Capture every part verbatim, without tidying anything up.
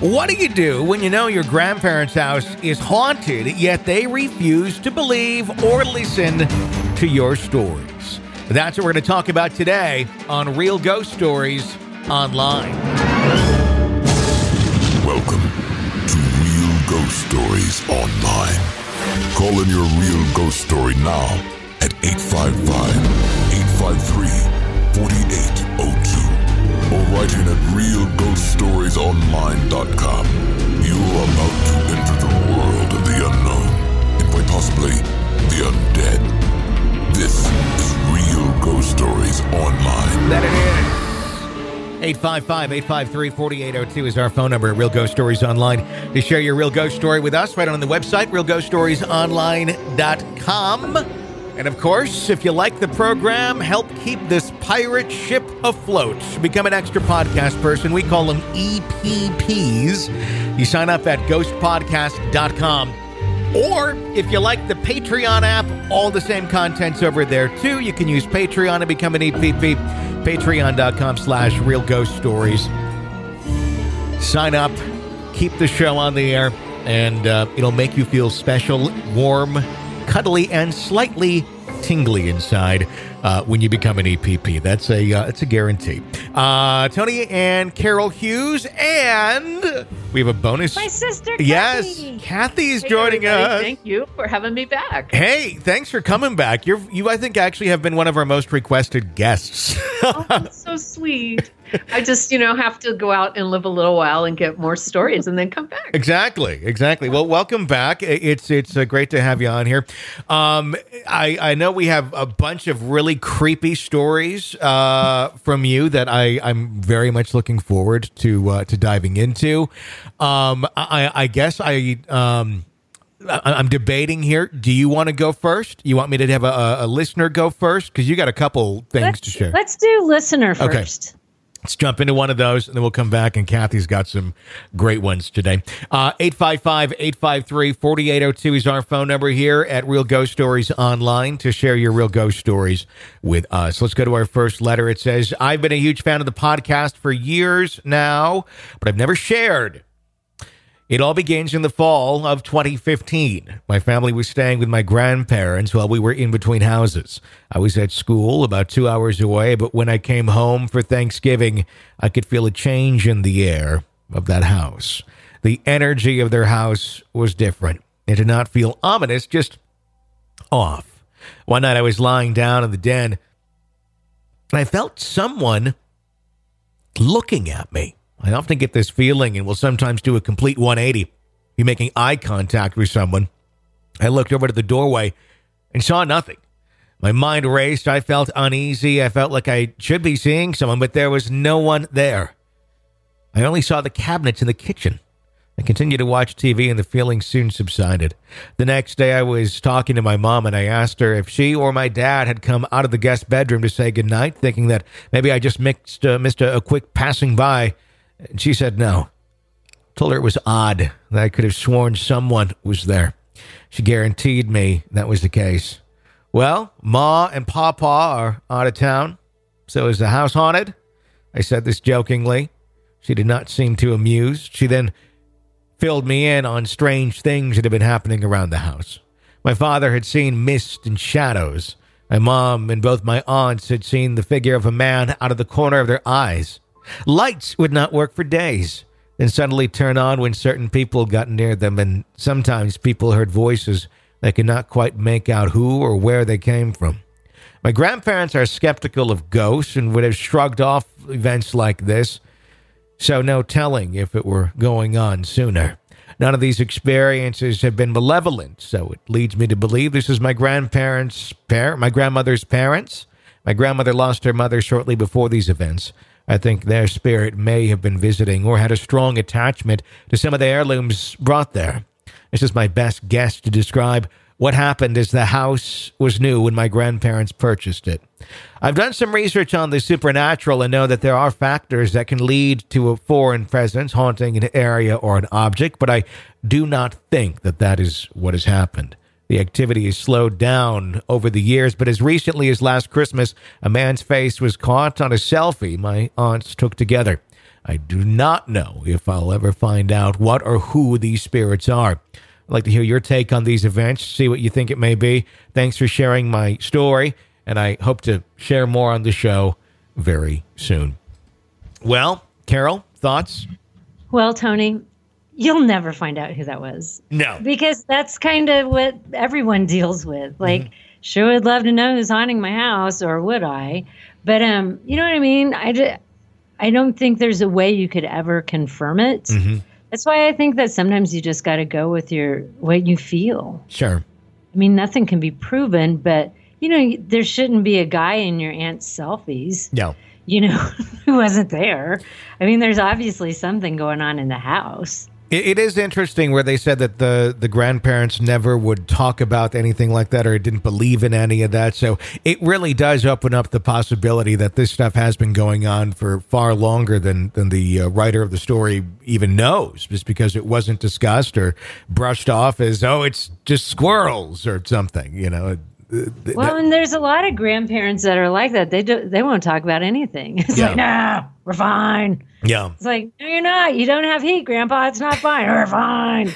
What do you do when you know your grandparents' house is haunted, yet they refuse to believe or listen to your stories? That's what we're going to talk about today on Real Ghost Stories Online. Welcome to Real Ghost Stories Online. Call in your real ghost story now at eight five five, eight five three, four eight zero two. Or write in at real ghost stories online dot com. You are about to enter the world of the unknown, and quite possibly the undead. This is Real Ghost Stories Online. That it is. eight five five, eight five three, four eight zero two is our phone number at Real Ghost Stories Online. To share your real ghost story with us, right on the website, real ghost stories online dot com. And of course, if you like the program, help keep this pirate ship afloat. Become an extra podcast person. We call them E P Ps. You sign up at ghost podcast dot com. Or if you like the Patreon app, all the same content's over there too. You can use Patreon to become an E P P. patreon dot com slash real ghost stories. Sign up. Keep the show on the air. And uh, it'll make you feel special, warm, cuddly, and slightly tingly inside uh, when you become an E P P. That's a uh, it's a guarantee. Uh, Tony and Carol Hughes, and we have a bonus. My sister, Kathy. Yes, Kathy's hey, joining everybody. Us. Thank you for having me back. Hey, thanks for coming back. You're you, I think, actually have been one of our most requested guests. Oh, that's so sweet. I just, you know, have to go out and live a little while and get more stories and then come back. Exactly, exactly. Well, welcome back. It's it's uh, great to have you on here. Um, I, I know we have a bunch of really creepy stories uh, from you that I, I'm very much looking forward to uh, to diving into. Um, I, I guess I, um, I, I'm debating here. Do you want to go first? You want me to have a, a listener go first? Because you got a couple things let's, to share. Let's do listener first. Okay. Let's jump into one of those, and then we'll come back, and Kathy's got some great ones today. Uh, eight five five, eight five three, four eight zero two is our phone number here at Real Ghost Stories Online to share your real ghost stories with us. Let's go to our first letter. It says, I've been a huge fan of the podcast for years now, but I've never shared. It all begins in the fall of twenty fifteen. My family was staying with my grandparents while we were in between houses. I was at school about two hours away, but when I came home for Thanksgiving, I could feel a change in the air of that house. The energy of their house was different. It did not feel ominous, just off. One night I was lying down in the den, and I felt someone looking at me. I often get this feeling and will sometimes do a complete one eighty. You're making eye contact with someone. I looked over to the doorway and saw nothing. My mind raced. I felt uneasy. I felt like I should be seeing someone, but there was no one there. I only saw the cabinets in the kitchen. I continued to watch T V and the feeling soon subsided. The next day I was talking to my mom and I asked her if she or my dad had come out of the guest bedroom to say goodnight, thinking that maybe I just mixed, uh, missed a, a quick passing by. She said no. Told her it was odd that I could have sworn someone was there. She guaranteed me that was the case. Well, Ma and Papa are out of town, so is the house haunted? I said this jokingly. She did not seem too amused. She then filled me in on strange things that had been happening around the house. My father had seen mist and shadows. My mom and both my aunts had seen the figure of a man out of the corner of their eyes. Lights would not work for days, then suddenly turn on when certain people got near them, and sometimes people heard voices that could not quite make out who or where they came from. My grandparents are skeptical of ghosts and would have shrugged off events like this, so no telling if it were going on sooner. None of these experiences have been malevolent, so it leads me to believe this is my grandparents' par- my grandmother's parents. My grandmother lost her mother shortly before these events. I think their spirit may have been visiting or had a strong attachment to some of the heirlooms brought there. This is my best guess to describe what happened, as the house was new when my grandparents purchased it. I've done some research on the supernatural and know that there are factors that can lead to a foreign presence haunting an area or an object, but I do not think that that is what has happened. The activity has slowed down over the years, but as recently as last Christmas, a man's face was caught on a selfie my aunts took together. I do not know if I'll ever find out what or who these spirits are. I'd like to hear your take on these events, see what you think it may be. Thanks for sharing my story, and I hope to share more on the show very soon. Well, Carol, thoughts? Well, Tony, you'll never find out who that was. No. Because that's kind of what everyone deals with. Like, mm-hmm. sure would love to know who's haunting my house, or would I? But, um, you know what I mean? I just... I don't think there's a way you could ever confirm it. Mm-hmm. That's why I think that sometimes you just got to go with your what you feel. Sure. I mean, nothing can be proven, but, you know, there shouldn't be a guy in your aunt's selfies. No. You know, who wasn't there. I mean, there's obviously something going on in the house. It, it is interesting where they said that the, the grandparents never would talk about anything like that, or didn't believe in any of that. So it really does open up the possibility that this stuff has been going on for far longer than, than the uh, writer of the story even knows, just because it wasn't discussed or brushed off as, oh, it's just squirrels or something, you know. Well, and there's a lot of grandparents that are like that. They do, they won't talk about anything. It's yeah. like, no, we're fine. Yeah. It's like, no, you're not. You don't have heat, Grandpa. It's not fine. We're fine.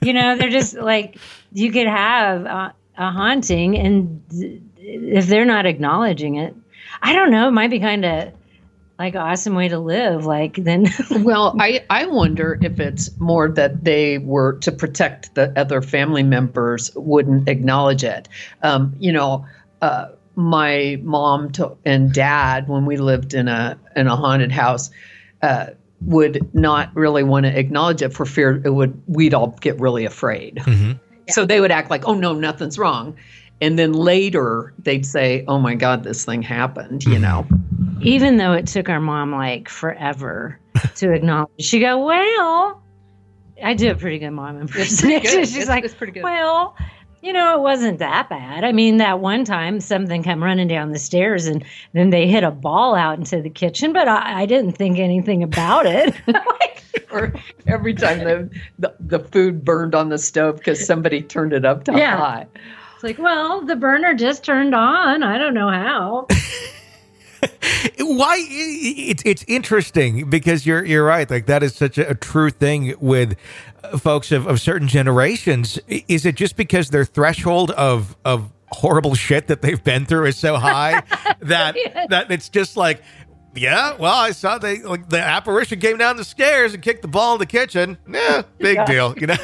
You know, they're just like, you could have a, a haunting, and if they're not acknowledging it, I don't know. It might be kind of like an awesome way to live. Like then. Well, I, I wonder if it's more that they were to protect the other family members wouldn't acknowledge it. Um, you know, uh, my mom to, and dad, when we lived in a, in a haunted house, uh, would not really want to acknowledge it for fear it would, we'd all get really afraid. Mm-hmm. Yeah. So they would act like, oh no, nothing's wrong. And then later they'd say, oh my God, this thing happened, you mm-hmm. know? Even though it took our mom like forever to acknowledge, she go, well, I do a pretty good mom impersonation. Good. She's it's, like, it's pretty good. Well, you know, it wasn't that bad. I mean, that one time something came running down the stairs, and then they hit a ball out into the kitchen, but I, I didn't think anything about it. Like, or every time the, the the food burned on the stove because somebody turned it up to yeah. hot. It's like, well, the burner just turned on. I don't know how. Why it's it's interesting, because you're you're right. Like, that is such a, a true thing with folks of, of certain generations. Is it just because their threshold of of horrible shit that they've been through is so high that yeah. that it's just like, yeah, well, I saw the like, the apparition came down the stairs and kicked the ball in the kitchen. Yeah, big yeah. deal. You know,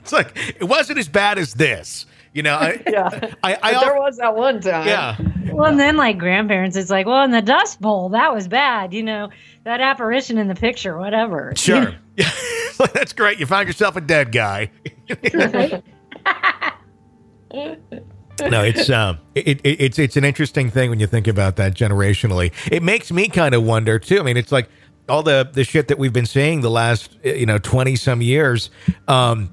it's like, it wasn't as bad as this. You know, I, yeah. I, I, I there was that one time. Yeah. Well, and then like grandparents, it's like, well, in the Dust Bowl, that was bad. You know, that apparition in the picture, whatever. Sure. Yeah. That's great. You found yourself a dead guy. No, it's um, it, it it's it's an interesting thing when you think about that generationally. It makes me kind of wonder too. I mean, it's like all the the shit that we've been seeing the last, you know, twenty some years. Um.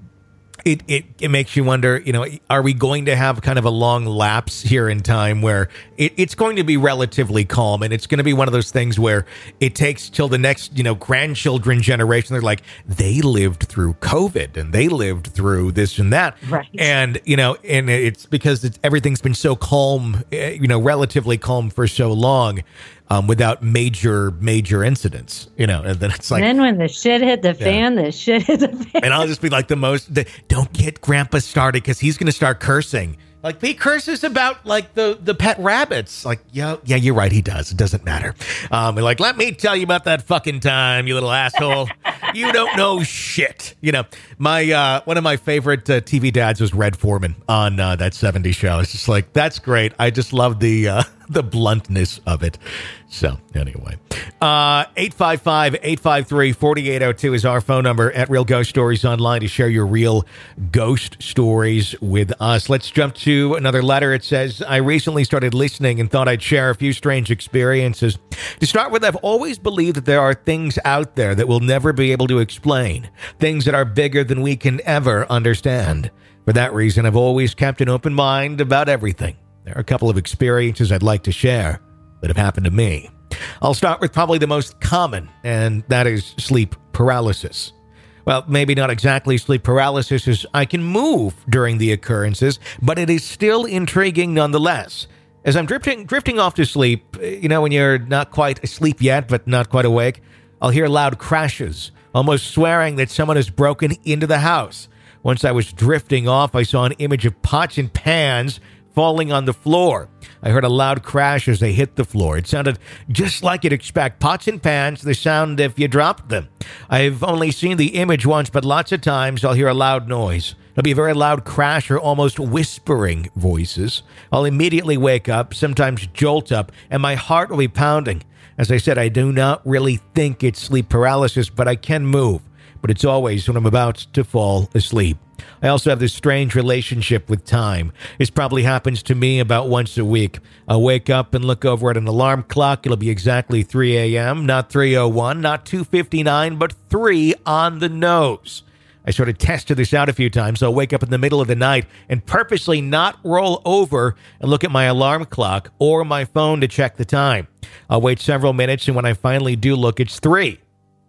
It, it it makes you wonder, you know, are we going to have kind of a long lapse here in time where it, it's going to be relatively calm, and it's going to be one of those things where it takes till the next, you know, grandchildren generation. They're like, they lived through COVID, and they lived through this and that. Right. And, you know, and it's because it's, everything's been so calm, you know, relatively calm for so long. Um, without major, major incidents, you know, and then it's like. And then when the shit hit the fan, yeah. the shit hit the fan. And I'll just be like the most, the, don't get Grandpa started, because he's going to start cursing. Like, he curses about, like, the, the pet rabbits. Like, yeah, yeah, you're right, he does. It doesn't matter. Um, and like, let me tell you about that fucking time, you little asshole. You don't know shit. You know, my uh, one of my favorite uh, T V dads was Red Foreman on uh, that seventies show. It's just like, that's great. I just love the... Uh, the bluntness of it. So anyway, uh, eight five five, eight five three, four eight zero two is our phone number at Real Ghost Stories Online to share your real ghost stories with us. Let's jump to another letter. It says, I recently started listening and thought I'd share a few strange experiences. To start with, I've always believed that there are things out there that we'll never be able to explain, things that are bigger than we can ever understand. For that reason, I've always kept an open mind about everything. There are a couple of experiences I'd like to share that have happened to me. I'll start with probably the most common, and that is sleep paralysis. Well, maybe not exactly sleep paralysis, as I can move during the occurrences, but it is still intriguing nonetheless. As I'm drifting, drifting off to sleep, you know, when you're not quite asleep yet, but not quite awake, I'll hear loud crashes, almost swearing that someone has broken into the house. Once I was drifting off, I saw an image of pots and pans falling on the floor. I heard a loud crash as they hit the floor. It sounded just like you'd expect. Pots and pans, the sound if you dropped them. I've only seen the image once, but lots of times I'll hear a loud noise. It'll be a very loud crash or almost whispering voices. I'll immediately wake up, sometimes jolt up, and my heart will be pounding. As I said, I do not really think it's sleep paralysis, but I can move. But it's always when I'm about to fall asleep. I also have this strange relationship with time. This probably happens to me about once a week. I'll wake up and look over at an alarm clock. It'll be exactly three a.m., not three oh one, not two fifty-nine, but three on the nose. I sort of tested this out a few times. I'll wake up in the middle of the night and purposely not roll over and look at my alarm clock or my phone to check the time. I'll wait several minutes, and when I finally do look, it's three.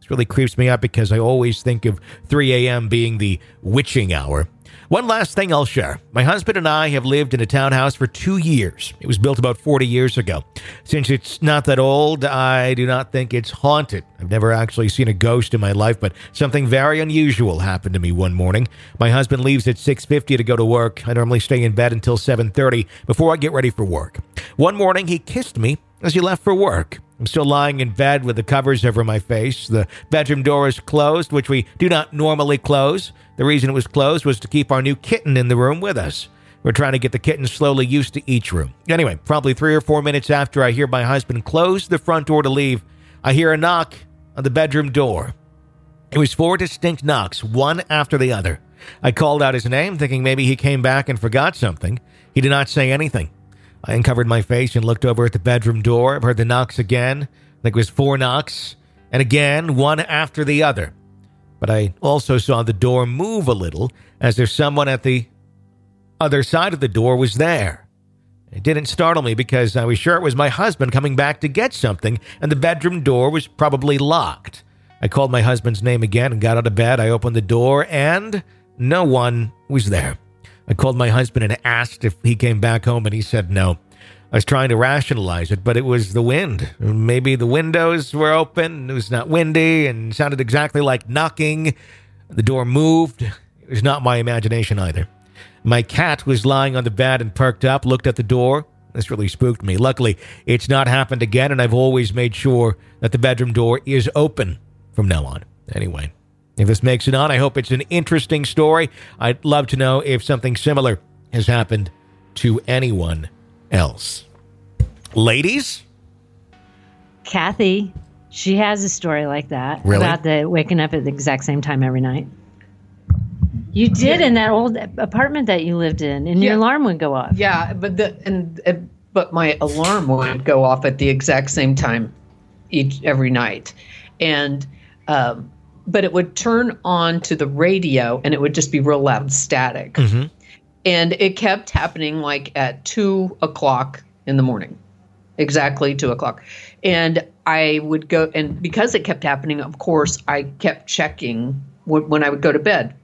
This really creeps me out because I always think of three a.m. being the witching hour. One last thing I'll share. My husband and I have lived in a townhouse for two years. It was built about forty years ago. Since it's not that old, I do not think it's haunted. I've never actually seen a ghost in my life, but something very unusual happened to me one morning. My husband leaves at six fifty to go to work. I normally stay in bed until seven thirty before I get ready for work. One morning, he kissed me as he left for work. I'm still lying in bed with the covers over my face. The bedroom door is closed, which we do not normally close. The reason it was closed was to keep our new kitten in the room with us. We're trying to get the kitten slowly used to each room. Anyway, probably three or four minutes after I hear my husband close the front door to leave, I hear a knock on the bedroom door. It was four distinct knocks, one after the other. I called out his name, thinking maybe he came back and forgot something. He did not say anything. I uncovered my face and looked over at the bedroom door. I've heard the knocks again. I think it was four knocks. And again, one after the other. But I also saw the door move a little, as if someone at the other side of the door was there. It didn't startle me because I was sure it was my husband coming back to get something, and the bedroom door was probably locked. I called my husband's name again and got out of bed. I opened the door, and no one was there. I called my husband and asked if he came back home, and he said no. I was trying to rationalize it, but it was the wind. Maybe the windows were open, it was not windy, and sounded exactly like knocking. The door moved. It was not my imagination either. My cat was lying on the bed and perked up, looked at the door. This really spooked me. Luckily, it's not happened again, and I've always made sure that the bedroom door is open from now on. Anyway. If this makes it on, I hope it's an interesting story. I'd love to know if something similar has happened to anyone else. Ladies? Kathy, she has a story like that. Really? About the waking up at the exact same time every night. You did yeah. in that old apartment that you lived in, and yeah. your alarm would go off. Yeah, but the and uh, but my alarm would go off at the exact same time each every night. And um but it would turn on to the radio, and it would just be real loud static. Mm-hmm. And it kept happening like at two o'clock in the morning, exactly two o'clock. And I would go, and because it kept happening, of course, I kept checking w- when I would go to bed,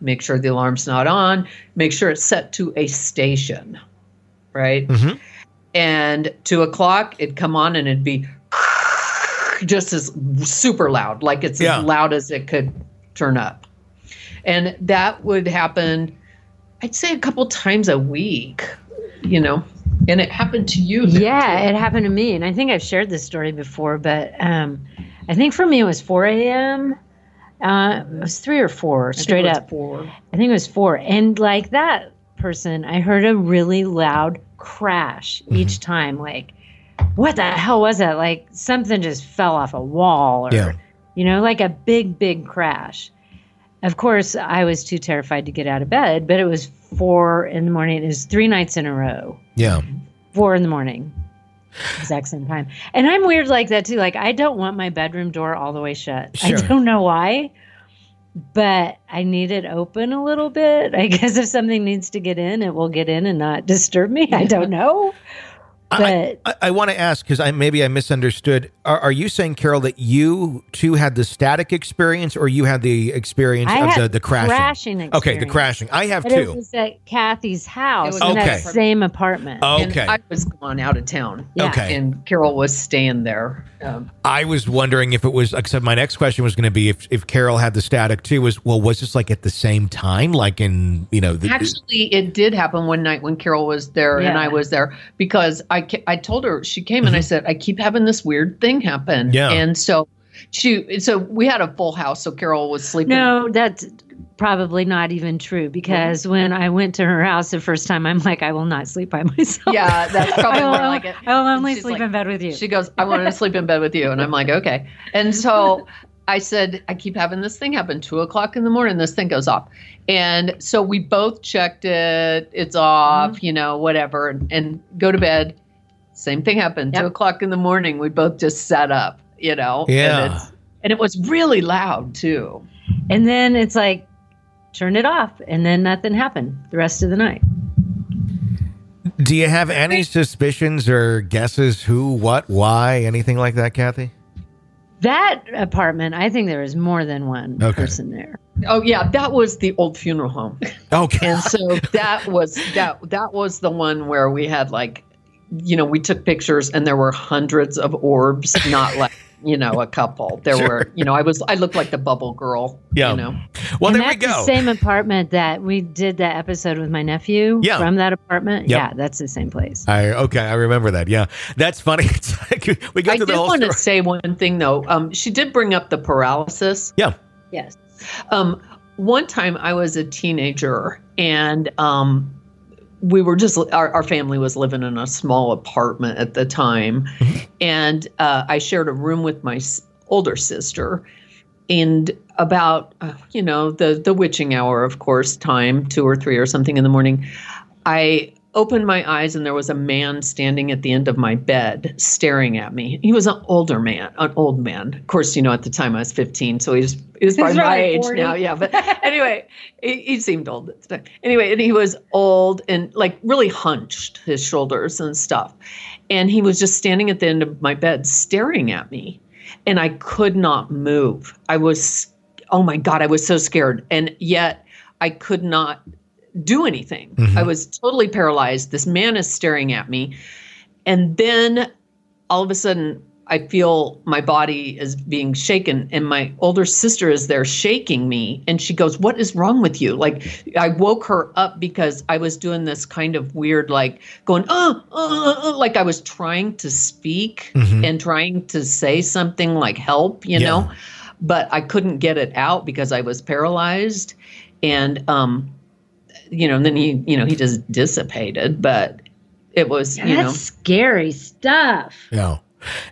make sure the alarm's not on, make sure it's set to a station, right? Mm-hmm. And two o'clock, it'd come on, and it'd be just as super loud, like it's yeah. as loud as it could turn up. And that would happen, I'd say, a couple times a week, you know, and it happened to you. Yeah, too. It happened to me. And I think I've shared this story before, but um, I think for me it was four a.m. Uh, it was three or four straight up. Four. I think it was four. And like that person, I heard a really loud crash mm-hmm. each time, like, what the hell was that? Like something just fell off a wall or, yeah. you know, like a big, big crash. Of course, I was too terrified to get out of bed, but it was four in the morning. It was three nights in a row. Yeah. Four in the morning. Exact same time. And I'm weird like that too. Like I don't want my bedroom door all the way shut. Sure. I don't know why, but I need it open a little bit. I guess if something needs to get in, it will get in and not disturb me. I don't know. But I, I, I want to ask, because I maybe I misunderstood. Are, are you saying, Carol, that you too had the static experience, or you had the experience I of the, the crashing? crashing experience. Okay, the crashing. I have but two. It was at Kathy's house in okay. that same apartment. Okay, and I was gone out of town. Yeah. Okay, and Carol was staying there. Um, I was wondering if it was. Except my next question was going to be if if Carol had the static too. Was well, was this like at the same time, like in you know? The, actually, it did happen one night when Carol was there yeah. and I was there because I. I told her she came and I said, I keep having this weird thing happen. Yeah. And so she, so we had a full house. So Carol was sleeping. No, that's probably not even true because mm-hmm. when I went to her house the first time, I'm like, I will not sleep by myself. Yeah. That's probably more like it. I will only sleep like, in bed with you. She goes, I want to sleep in bed with you. And I'm like, okay. And so I said, I keep having this thing happen. Two o'clock in the morning, this thing goes off. And so we both checked it. It's off, mm-hmm. you know, whatever, and, and go to bed. Same thing happened. Yep. Two o'clock in the morning, we both just sat up, you know. Yeah. And, it's, and it was really loud, too. And then it's like, turn it off, and then nothing happened the rest of the night. Do you have any suspicions or guesses who, what, why, anything like that, Kathy? That apartment, I think there was more than one okay. person there. Oh yeah, that was the old funeral home. Okay. And so that was that that was the one where we had like you know, we took pictures and there were hundreds of orbs, not like, you know, a couple. There sure. were, you know, I was, I looked like the bubble girl, yeah. you know. Well, and there we go. That's the same apartment that we did that episode with my nephew yeah. from that apartment. Yep. Yeah, that's the same place. I Okay, I remember that. Yeah, that's funny. It's like we got I to the whole I did want to say one thing, though. Um, she did bring up the paralysis. Yeah. Yes. Um, one time I was a teenager and um. we were just, our, our family was living in a small apartment at the time. And uh, I shared a room with my older sister. And about, uh, you know, the, the witching hour, of course, time, two or three or something in the morning, I opened my eyes and there was a man standing at the end of my bed staring at me. He was an older man, an old man. Of course, you know, at the time I was fifteen, so he was, he was probably my age now. Yeah, but anyway, he, he seemed old at the time. Anyway, and he was old and like really hunched, his shoulders and stuff. And he was just standing at the end of my bed staring at me and I could not move. I was, oh my God, I was so scared. And yet I could not do anything. Mm-hmm. I was totally paralyzed. This man is staring at me. And then all of a sudden I feel my body is being shaken and my older sister is there shaking me. And she goes, what is wrong with you? Like I woke her up because I was doing this kind of weird, like going, oh, oh, oh like I was trying to speak mm-hmm. and trying to say something like help, you yeah. know, but I couldn't get it out because I was paralyzed. And, um, you know, and then he, you know, he just dissipated, but it was, you know. That's scary stuff. Yeah.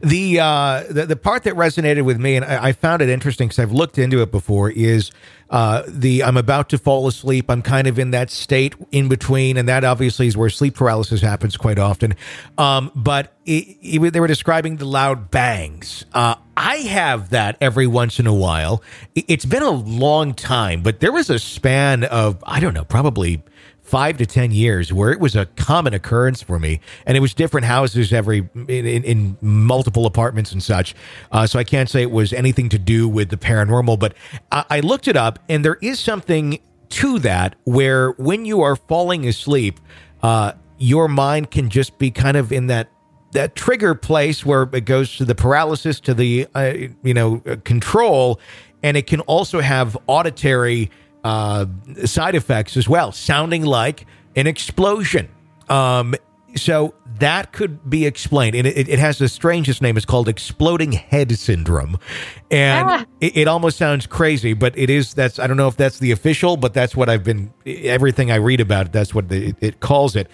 The, uh, the, the part that resonated with me, and I, I found it interesting because I've looked into it before, is uh, the I'm about to fall asleep. I'm kind of in that state in between. And that obviously is where sleep paralysis happens quite often. Um, but it, it, they were describing the loud bangs. Uh, I have that every once in a while. It's been a long time, but there was a span of, I don't know, probably five to ten years where it was a common occurrence for me, and it was different houses every in, in, in multiple apartments and such. Uh, so I can't say it was anything to do with the paranormal, but I, I looked it up, and there is something to that where when you are falling asleep, uh, your mind can just be kind of in that that trigger place where it goes to the paralysis, to the uh, you know control, and it can also have auditory Uh, side effects as well, sounding like an explosion. Um, so that could be explained. And it, it has the strangest name. It's called exploding head syndrome. And ah. it, it almost sounds crazy, but it is, that's, I don't know if that's the official, but that's what I've been, everything I read about it, that's what the, it, it calls it.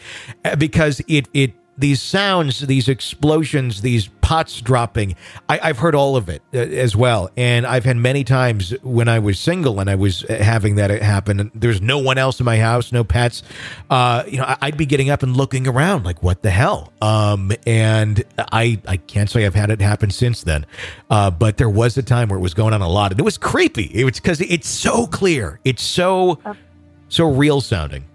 Because it, it, these sounds, these explosions, these pots dropping, I, I've heard all of it uh, as well. And I've had many times when I was single and I was having that happen. And there's no one else in my house, no pets. Uh, you know, I, I'd be getting up and looking around like, what the hell? Um, and I, I can't say I've had it happen since then. Uh, but there was a time where it was going on a lot. And it was creepy. It was because it's so clear. It's so, so real sounding.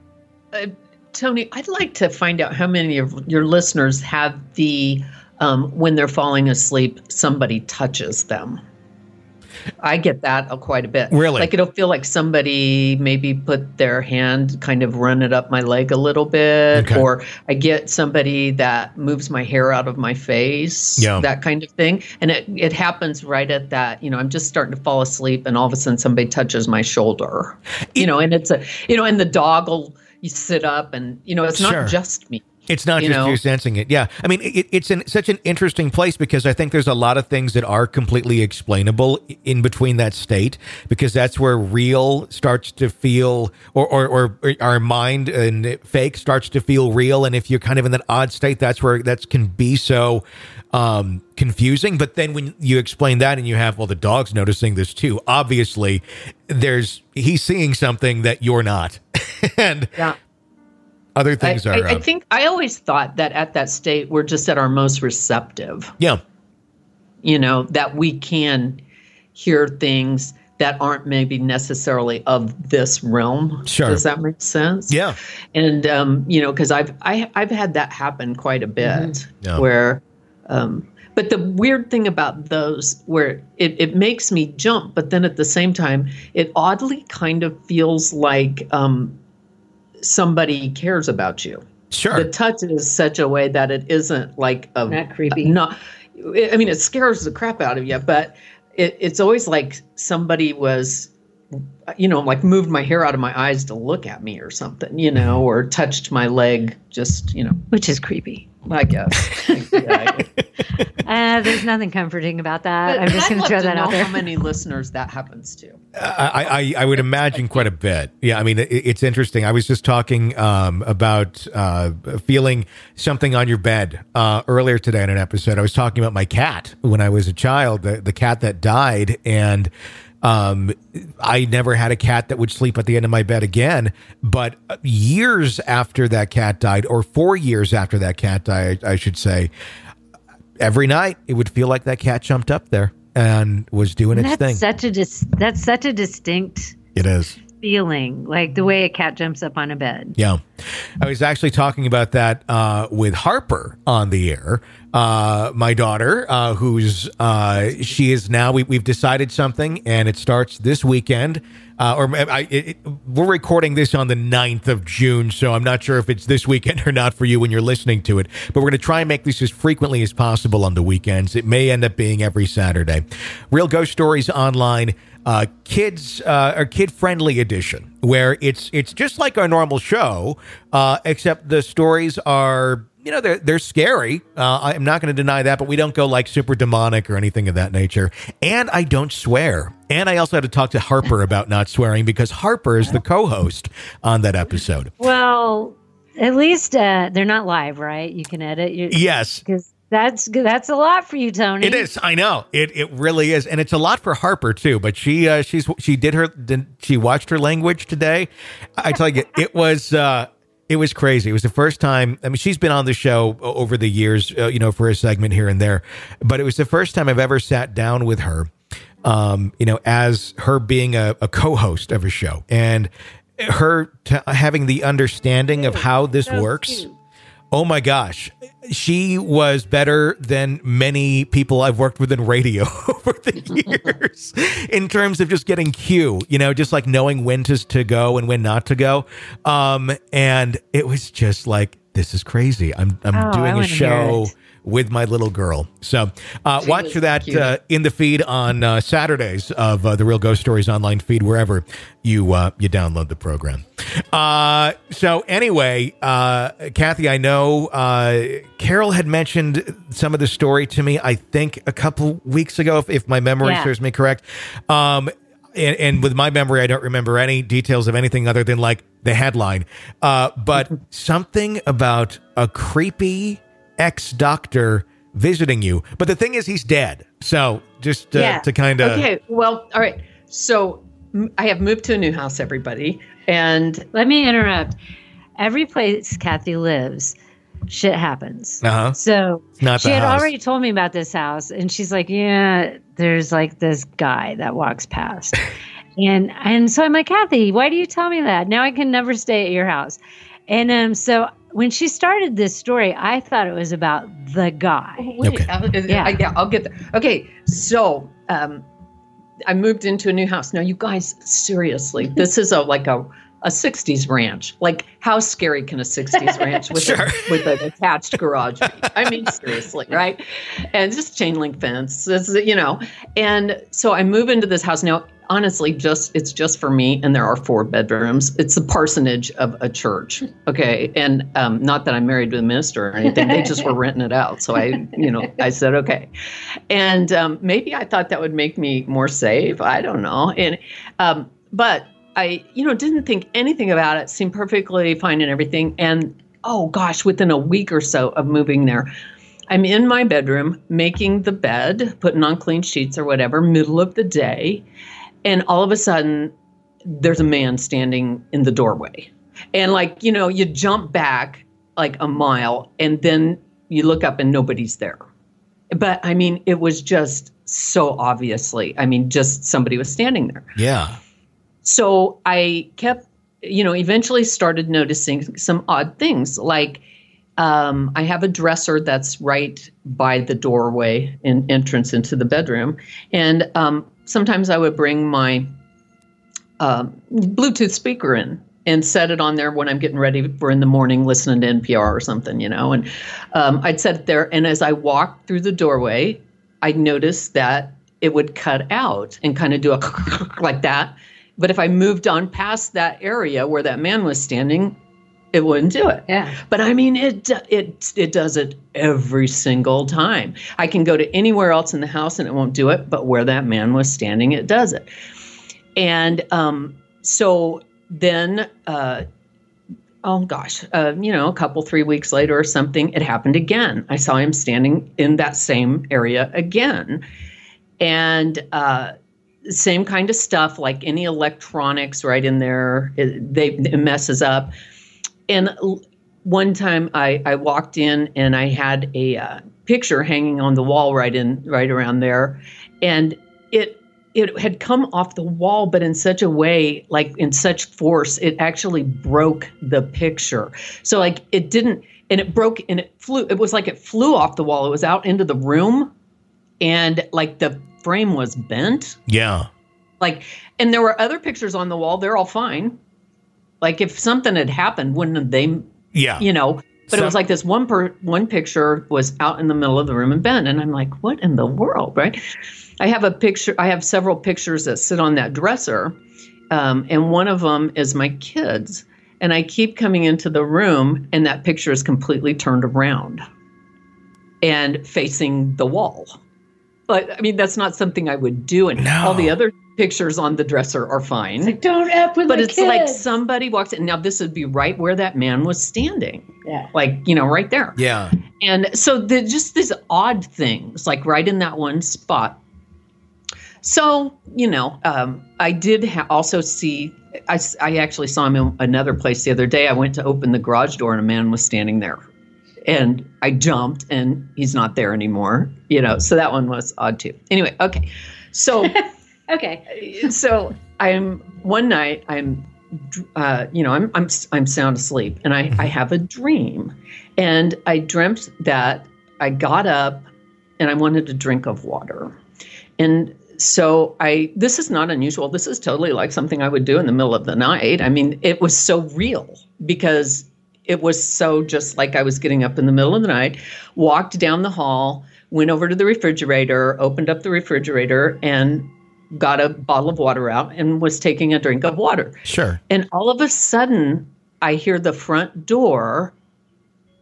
Uh- Tony, I'd like to find out how many of your listeners have the, um, when they're falling asleep, somebody touches them. I get that quite a bit. Really? Like it'll feel like somebody maybe put their hand, kind of run it up my leg a little bit. Okay. Or I get somebody that moves my hair out of my face, yeah. that kind of thing. And it, it happens right at that, you know, I'm just starting to fall asleep and all of a sudden somebody touches my shoulder, it, you know, and it's a, you know, and the dog will you sit up and, you know, it's not sure. just me. It's not you just know. you sensing it. Yeah. I mean, it, it's in such an interesting place because I think there's a lot of things that are completely explainable in between that state, because that's where real starts to feel or, or, or our mind and fake starts to feel real. And if you're kind of in that odd state, that's where that can be so um, confusing. But then when you explain that and you have, well, the dog's noticing this too, obviously there's he's seeing something that you're not. and yeah. Other things I, are. I, I think I always thought that at that state, we're just at our most receptive. Yeah. You know, that we can hear things that aren't maybe necessarily of this realm. Sure. Does that make sense? Yeah. And, um, you know, because I've I, I've had that happen quite a bit mm-hmm. yeah. where um, but the weird thing about those where it, it makes me jump. But then at the same time, it oddly kind of feels like um somebody cares about you. Sure. The touch is such a way that it isn't like a not creepy. Not, I mean, it scares the crap out of you, but it, it's always like somebody was, you know, like moved my hair out of my eyes to look at me or something, you know, or touched my leg, just you know, which is creepy, I guess. yeah, I guess. Uh, there's nothing comforting about that. But I'm just going to throw that out there. How many listeners that happens to? I, I, I would imagine quite a bit. Yeah, I mean, it, it's interesting. I was just talking um, about uh, feeling something on your bed uh, earlier today in an episode. I was talking about my cat when I was a child, the, the cat that died, and Um, I never had a cat that would sleep at the end of my bed again, but years after that cat died, or four years after that cat died, I should say, every night it would feel like that cat jumped up there and was doing and its that's thing. Such a dis- that's such a distinct it is. feeling, like the way a cat jumps up on a bed. Yeah. I was actually talking about that uh, with Harper on the air. Uh, my daughter, uh, who's, uh, she is now, we, we've decided something and it starts this weekend, uh, or I, it, we're recording this on the ninth of June. So I'm not sure if it's this weekend or not for you when you're listening to it, but we're going to try and make this as frequently as possible on the weekends. It may end up being every Saturday. Real Ghost Stories Online, uh, kids, uh, or kid friendly edition, where it's, it's just like our normal show, uh, except the stories are, you know, they're, they're scary. Uh, I'm not going to deny that, but we don't go like super demonic or anything of that nature. And I don't swear. And I also had to talk to Harper about not swearing because Harper is the co-host on that episode. Well, at least uh, they're not live, right? You can edit. Your, yes. Because that's that's a lot for you, Tony. It is. I know. It it really is. And it's a lot for Harper, too. But she uh, she's she did her did, she watched her language today. I tell you, it was uh It was crazy. It was the first time. I mean, she's been on the show over the years, uh, you know, for a segment here and there, but it was the first time I've ever sat down with her, um, you know, as her being a, a co-host of a show and her t- having the understanding of how this so works. Cute. Oh my gosh. She was better than many people I've worked with in radio over the years in terms of just getting cue, you know, just like knowing when to, to go and when not to go. Um, and it was just like, this is crazy. I'm I'm oh, doing a show with my little girl. So uh, watch that uh, in the feed on uh, Saturdays of uh, the Real Ghost Stories Online feed, wherever you uh, you download the program. Uh, so anyway, uh, Kathy, I know uh, Carol had mentioned some of the story to me, I think a couple weeks ago, if, if my memory yeah. serves me correct. Um, and, and with my memory, I don't remember any details of anything other than like the headline. Uh, but something about a creepy ex-doctor visiting you. But the thing is, he's dead. So just uh, yeah. to kind of... Okay, well, all right. So I have moved to a new house, everybody. And let me interrupt. Every place Kathy lives, shit happens. Uh-huh. So Not she had house. already told me about this house. And she's like, yeah, there's like this guy that walks past. and and so I'm like, Kathy, why do you tell me that? Now I can never stay at your house. And um, so when she started this story, I thought it was about the guy. Wait, okay. I'll, yeah. I, yeah, I'll get that. Okay, so um, I moved into a new house. Now, you guys, seriously, this is a like a a sixties ranch. Like, how scary can a sixties ranch with sure. a, with an attached garage be? I mean, seriously, right? And just chain link fence, is, you know. And so I move into this house now. Honestly, just it's just for me, and there are four bedrooms. It's the parsonage of a church, okay? And um, not that I'm married to a minister or anything. They just were renting it out. So I, you know, I said, okay. And um, maybe I thought that would make me more safe. I don't know. And um, but I, you know, didn't think anything about it. Seemed perfectly fine and everything. And, oh, gosh, within a week or so of moving there, I'm in my bedroom making the bed, putting on clean sheets or whatever, middle of the day. And all of a sudden, there's a man standing in the doorway. And, like, you know, you jump back like a mile and then you look up and nobody's there. But, I mean, it was just so obviously, I mean, just somebody was standing there. Yeah. So I kept, you know, eventually started noticing some odd things. Like, um, I have a dresser that's right by the doorway and entrance into the bedroom. And, um, sometimes I would bring my uh, Bluetooth speaker in and set it on there when I'm getting ready for in the morning, listening to N P R or something, you know, and um, I'd set it there. And as I walked through the doorway, I noticed that it would cut out and kind of do a like that. But if I moved on past that area where that man was standing, it wouldn't do it. Yeah. But I mean, it it it does it every single time. I can go to anywhere else in the house and it won't do it, but where that man was standing, it does it. And um, so then, uh, oh gosh, uh, you know, a couple, three weeks later or something, it happened again. I saw him standing in that same area again. And uh, same kind of stuff, like any electronics right in there, it, they, it messes up. And one time I, I walked in and I had a uh, picture hanging on the wall right in right around there. And it it had come off the wall, but in such a way, like in such force, it actually broke the picture. So like it didn't and it broke and it flew. It was like it flew off the wall. It was out into the room and like the frame was bent. Yeah. Like and there were other pictures on the wall. They're all fine. Like if something had happened, wouldn't they, yeah. you know, but so, it was like this one per, one picture was out in the middle of the room and bent. And I'm like, what in the world? Right. I have a picture. I have several pictures that sit on that dresser. Um, and one of them is my kids. And I keep coming into the room and that picture is completely turned around and facing the wall. But I mean, that's not something I would do. And no. all the other pictures on the dresser are fine. It's like, don't up with but the it's kids. Like somebody walks in. Now this would be right where that man was standing. Yeah. Like, you know, right there. Yeah. And so the, just these odd things, like right in that one spot. So, you know, um, I did ha- also see, I, I actually saw him in another place the other day. I went to open the garage door and a man was standing there. And I jumped and he's not there anymore, you know, so that one was odd too. Anyway. Okay. So, okay. So I'm one night I'm, uh, you know, I'm, I'm, I'm sound asleep and I, I have a dream and I dreamt that I got up and I wanted a drink of water. And so I, this is not unusual. This is totally like something I would do in the middle of the night. I mean, it was so real because it was so just like I was getting up in the middle of the night, walked down the hall, went over to the refrigerator, opened up the refrigerator, and got a bottle of water out and was taking a drink of water. Sure. And all of a sudden, I hear the front door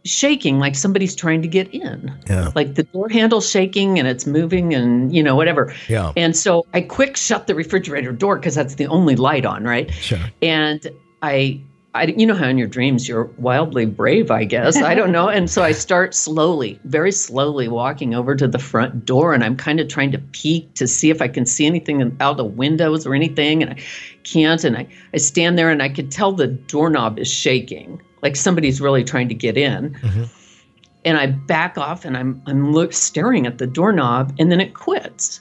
shaking like somebody's trying to get in. Yeah. Like the door handle shaking and it's moving and, you know, whatever. Yeah. And so I quick shut the refrigerator door because that's the only light on, right? Sure. And I... I, you know how in your dreams you're wildly brave, I guess. I don't know. And so I start slowly, very slowly walking over to the front door and I'm kind of trying to peek to see if I can see anything out the windows or anything. And I can't. And I, I stand there and I could tell the doorknob is shaking, like somebody's really trying to get in. Mm-hmm. And I back off and I'm, I'm look, staring at the doorknob and then it quits.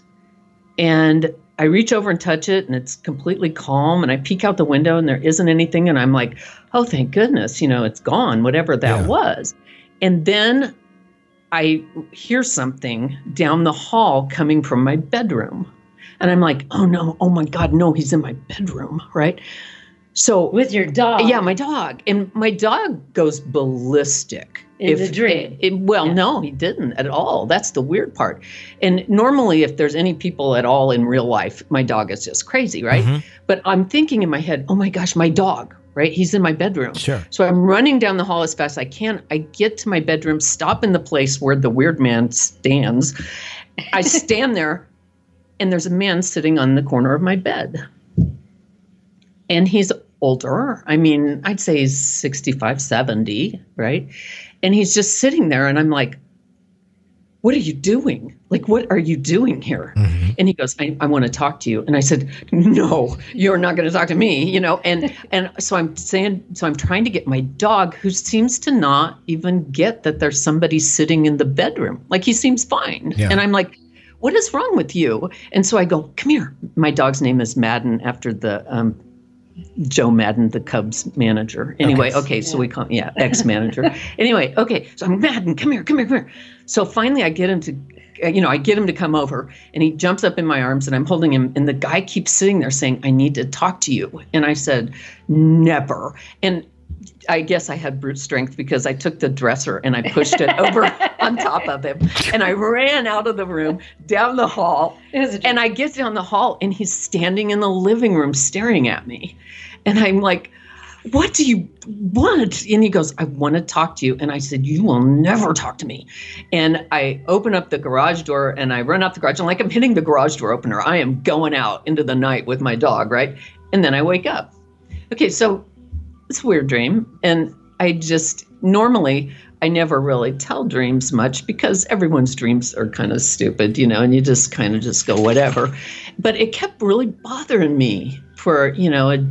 And I reach over and touch it, and it's completely calm. And I peek out the window, and there isn't anything. And I'm like, oh, thank goodness, you know, it's gone, whatever that yeah. was. And then I hear something down the hall coming from my bedroom. And I'm like, oh, no, oh, my God, no, he's in my bedroom, right? So with your dog. Yeah, my dog. And my dog goes ballistic. In if, the dream. It, it, well, yeah. no, he didn't at all. That's the weird part. And normally if there's any people at all in real life, my dog is just crazy, right? Mm-hmm. But I'm thinking in my head, oh, my gosh, my dog, right? He's in my bedroom. Sure. So I'm running down the hall as fast as I can. I get to my bedroom, stop in the place where the weird man stands. I stand there, and there's a man sitting on the corner of my bed. And he's older. I mean, I'd say he's sixty-five, seventy, right? And he's just sitting there, and I'm like, what are you doing? Like, what are you doing here? Mm-hmm. And he goes, I, I want to talk to you. And I said, no, you're not going to talk to me, you know? And and so I'm saying, so I'm trying to get my dog, who seems to not even get that there's somebody sitting in the bedroom. Like, he seems fine. Yeah. And I'm like, what is wrong with you? And so I go, come here. My dog's name is Madden, after the um, Joe Madden, the Cubs manager. Anyway, okay, okay so yeah. we call him, yeah, ex-manager. Anyway, okay, so I'm Madden, come here, come here, come here. So finally I get him to, you know, I get him to come over, and he jumps up in my arms, and I'm holding him, and the guy keeps sitting there saying, I need to talk to you. And I said, never. And I guess I had brute strength, because I took the dresser and I pushed it over on top of him, and I ran out of the room, down the hall, and I get down the hall, and he's standing in the living room staring at me, and I'm like, what do you want? And he goes, I want to talk to you. And I said, you will never talk to me. And I open up the garage door, and I run out the garage, and like I'm hitting the garage door opener, I am going out into the night with my dog, right? And then I wake up. Okay, so it's a weird dream. And I just, normally, I never really tell dreams much, because everyone's dreams are kind of stupid, you know, and you just kind of just go whatever. But it kept really bothering me for, you know, a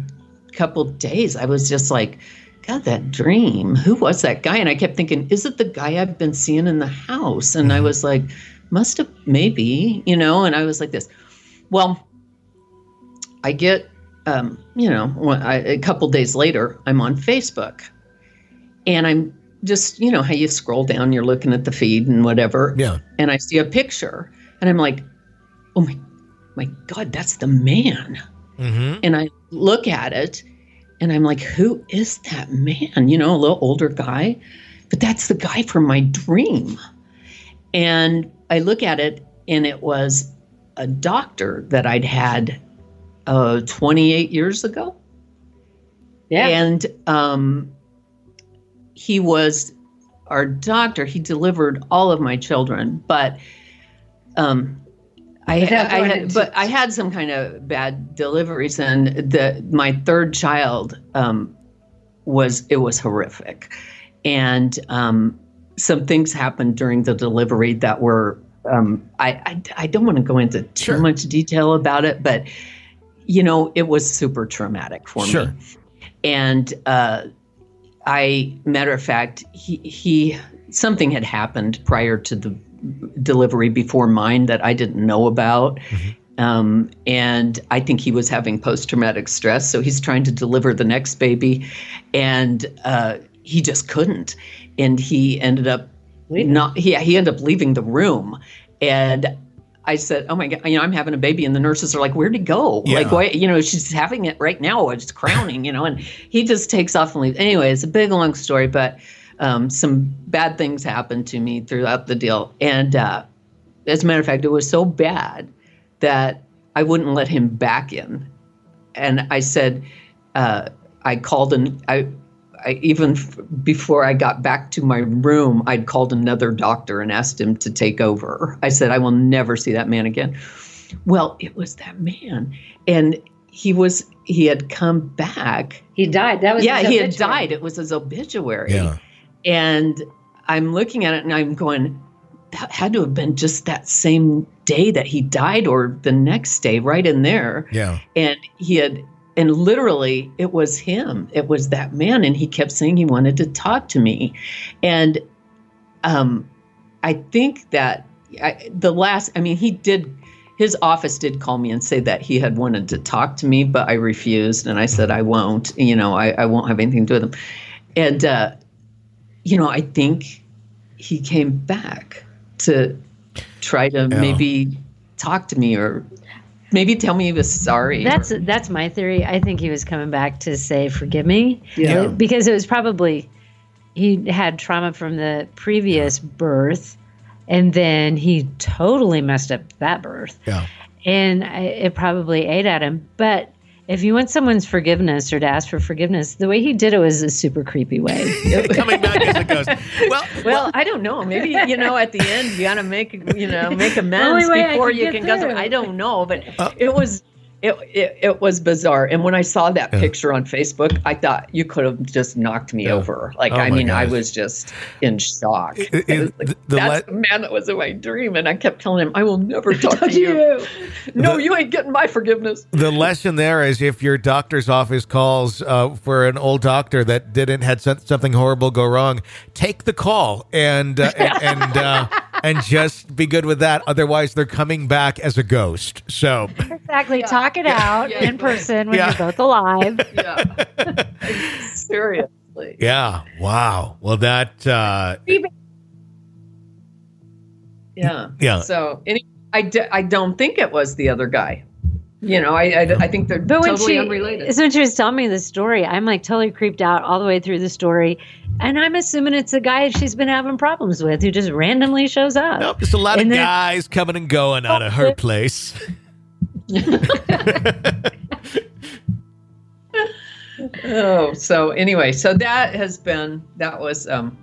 couple days. I was just like, God, that dream, who was that guy? And I kept thinking, is it the guy I've been seeing in the house? And I was like, must have, maybe, you know, and I was like this. Well, I get Um, you know, I, a couple days later, I'm on Facebook, and I'm just, you know, how you scroll down, you're looking at the feed and whatever. Yeah. And I see a picture, and I'm like, oh my, my God, that's the man. Mm-hmm. And I look at it, and I'm like, who is that man? You know, a little older guy, but that's the guy from my dream. And I look at it, and it was a doctor that I'd had Uh, twenty-eight years ago. Yeah. And um, he was our doctor. He delivered all of my children, but um, I, I, I had, but I had some kind of bad deliveries, and the, my third child um, was, it was horrific. And um, some things happened during the delivery that were, um, I, I, I don't want to go into too sure. much detail about it, but you know, it was super traumatic for sure. me. And uh, I, matter of fact, he, he, something had happened prior to the delivery before mine that I didn't know about. Mm-hmm. Um, and I think he was having post-traumatic stress. So he's trying to deliver the next baby, and uh, he just couldn't. And he ended up Leaving. not, yeah, he ended up leaving the room. And I said, oh my God, you know, I'm having a baby, and the nurses are like, where'd he go? Yeah. Like, why, you know, she's having it right now. It's crowning, you know, and he just takes off and leaves. Anyway, it's a big, long story, but um, some bad things happened to me throughout the deal. And uh, as a matter of fact, it was so bad that I wouldn't let him back in. And I said, uh, I called and I, I even f- before I got back to my room, I'd called another doctor and asked him to take over. I said, I will never see that man again. Well, it was that man. And he was, he had come back. He died. That was Yeah, his he had died. It was his obituary. Yeah. And I'm looking at it, and I'm going, that had to have been just that same day that he died, or the next day, right in there. Yeah. And he had, and literally, it was him. It was that man. And he kept saying he wanted to talk to me. And um, I think that I, the last, I mean, he did, his office did call me and say that he had wanted to talk to me, but I refused. And I said, I won't, you know, I, I won't have anything to do with him. And, uh, you know, I think he came back to try to yeah. maybe talk to me or maybe tell me he was sorry. That's or, that's my theory. I think he was coming back to say, forgive me. Yeah. Because it was probably, he had trauma from the previous birth. And then he totally messed up that birth. Yeah. And I, it probably ate at him. But if you want someone's forgiveness or to ask for forgiveness, the way he did it was a super creepy way. Coming back as it goes. Well, well, well, I don't know. Maybe, you know, at the end, you got to make, you know, make amends before you can go. I don't know. But uh, it was it, it it was bizarre. And when I saw that yeah. picture on Facebook, I thought you could have just knocked me yeah. over. Like, oh I mean, gosh. I was just in shock. It, it, it, like, the, the That's le- the man that was in my dream. And I kept telling him, I will never talk to you. No, the, you ain't getting my forgiveness. The lesson there is if your doctor's office calls uh, for an old doctor that didn't had something horrible go wrong, take the call and, uh, and, and, uh, and just be good with that. Otherwise, they're coming back as a ghost. So exactly. Yeah. Talk it out yeah, in yeah. person when yeah. you're both alive. Yeah. Seriously. Yeah. Wow. Well, that. Uh, yeah. Yeah. So any, I, d- I don't think it was the other guy. You know, I I, yeah. I think they're but totally when she, unrelated. So when she was telling me the story, I'm like totally creeped out all the way through the story. And I'm assuming it's a guy she's been having problems with who just randomly shows up. Nope, it's a lot and of then, guys coming and going out of her place. oh, so anyway, so that has been that was um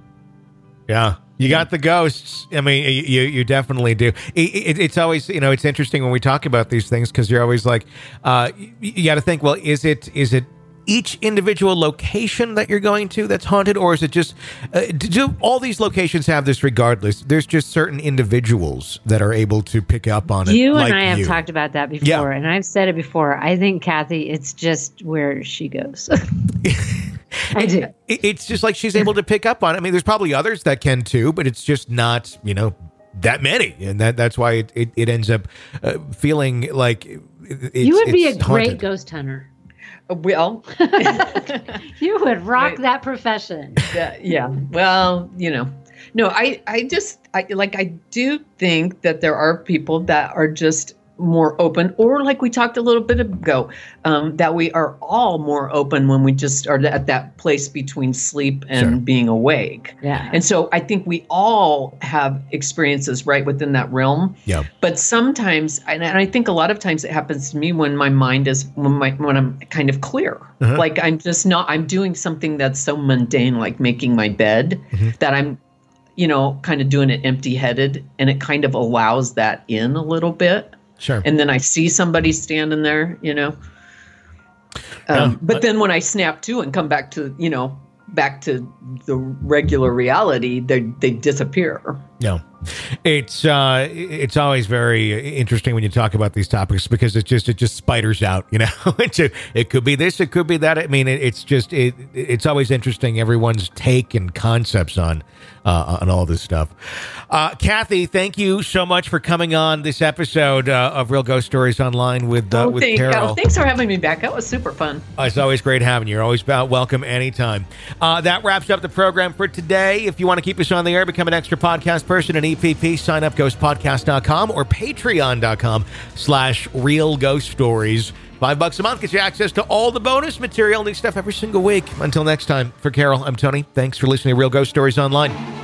yeah. You got the ghosts. I mean, you you definitely do. It, it, it's always, you know, it's interesting when we talk about these things because you're always like uh you, you got to think, well, is it is it each individual location that you're going to that's haunted, or is it just uh, do all these locations have this regardless? There's just certain individuals that are able to pick up on it. You and I have talked about that before, yeah. and I've said it before. I think, Kathy, it's just where she goes. I do. It, it's just like she's able to pick up on it. I mean, there's probably others that can too, but it's just not, you know, that many. And that that's why it, it, it ends up uh, feeling like it, it's, you would be it's a haunted. Great ghost hunter. Well, you would rock right. that profession. Yeah, yeah. Well, you know, no, I, I just I, like I do think that there are people that are just more open, or like we talked a little bit ago, um, that we are all more open when we just are at that place between sleep and sure. being awake. Yeah. And so I think we all have experiences right within that realm. Yeah. But sometimes, and I think a lot of times it happens to me when my mind is, when, my, when I'm kind of clear, uh-huh. like I'm just not, I'm doing something that's so mundane, like making my bed mm-hmm. that I'm, you know, kind of doing it empty headed, and it kind of allows that in a little bit. Sure. And then I see somebody standing there, you know. Um, yeah. But then when I snap to and come back to, you know, back to the regular reality, they they disappear. Yeah. It's uh, it's always very interesting when you talk about these topics because it just it just spiders out, you know. it's a, it could be this, it could be that. I mean, it, it's just it it's always interesting everyone's take and concepts on uh, on all this stuff. Uh, Kathy, thank you so much for coming on this episode uh, of Real Ghost Stories Online with uh, oh, with thank, Carol. Oh, thanks for having me back. That was super fun. Uh, it's always great having you. You're always welcome anytime. Uh, that wraps up the program for today. If you want to keep us on the air, become an extra podcast person and E P P, sign up ghost podcast dot com or patreon dot com slash real ghost stories. Five bucks a month gets you access to all the bonus material, new stuff every single week. Until next time, for Carol, I'm Tony. Thanks for listening to Real Ghost Stories Online.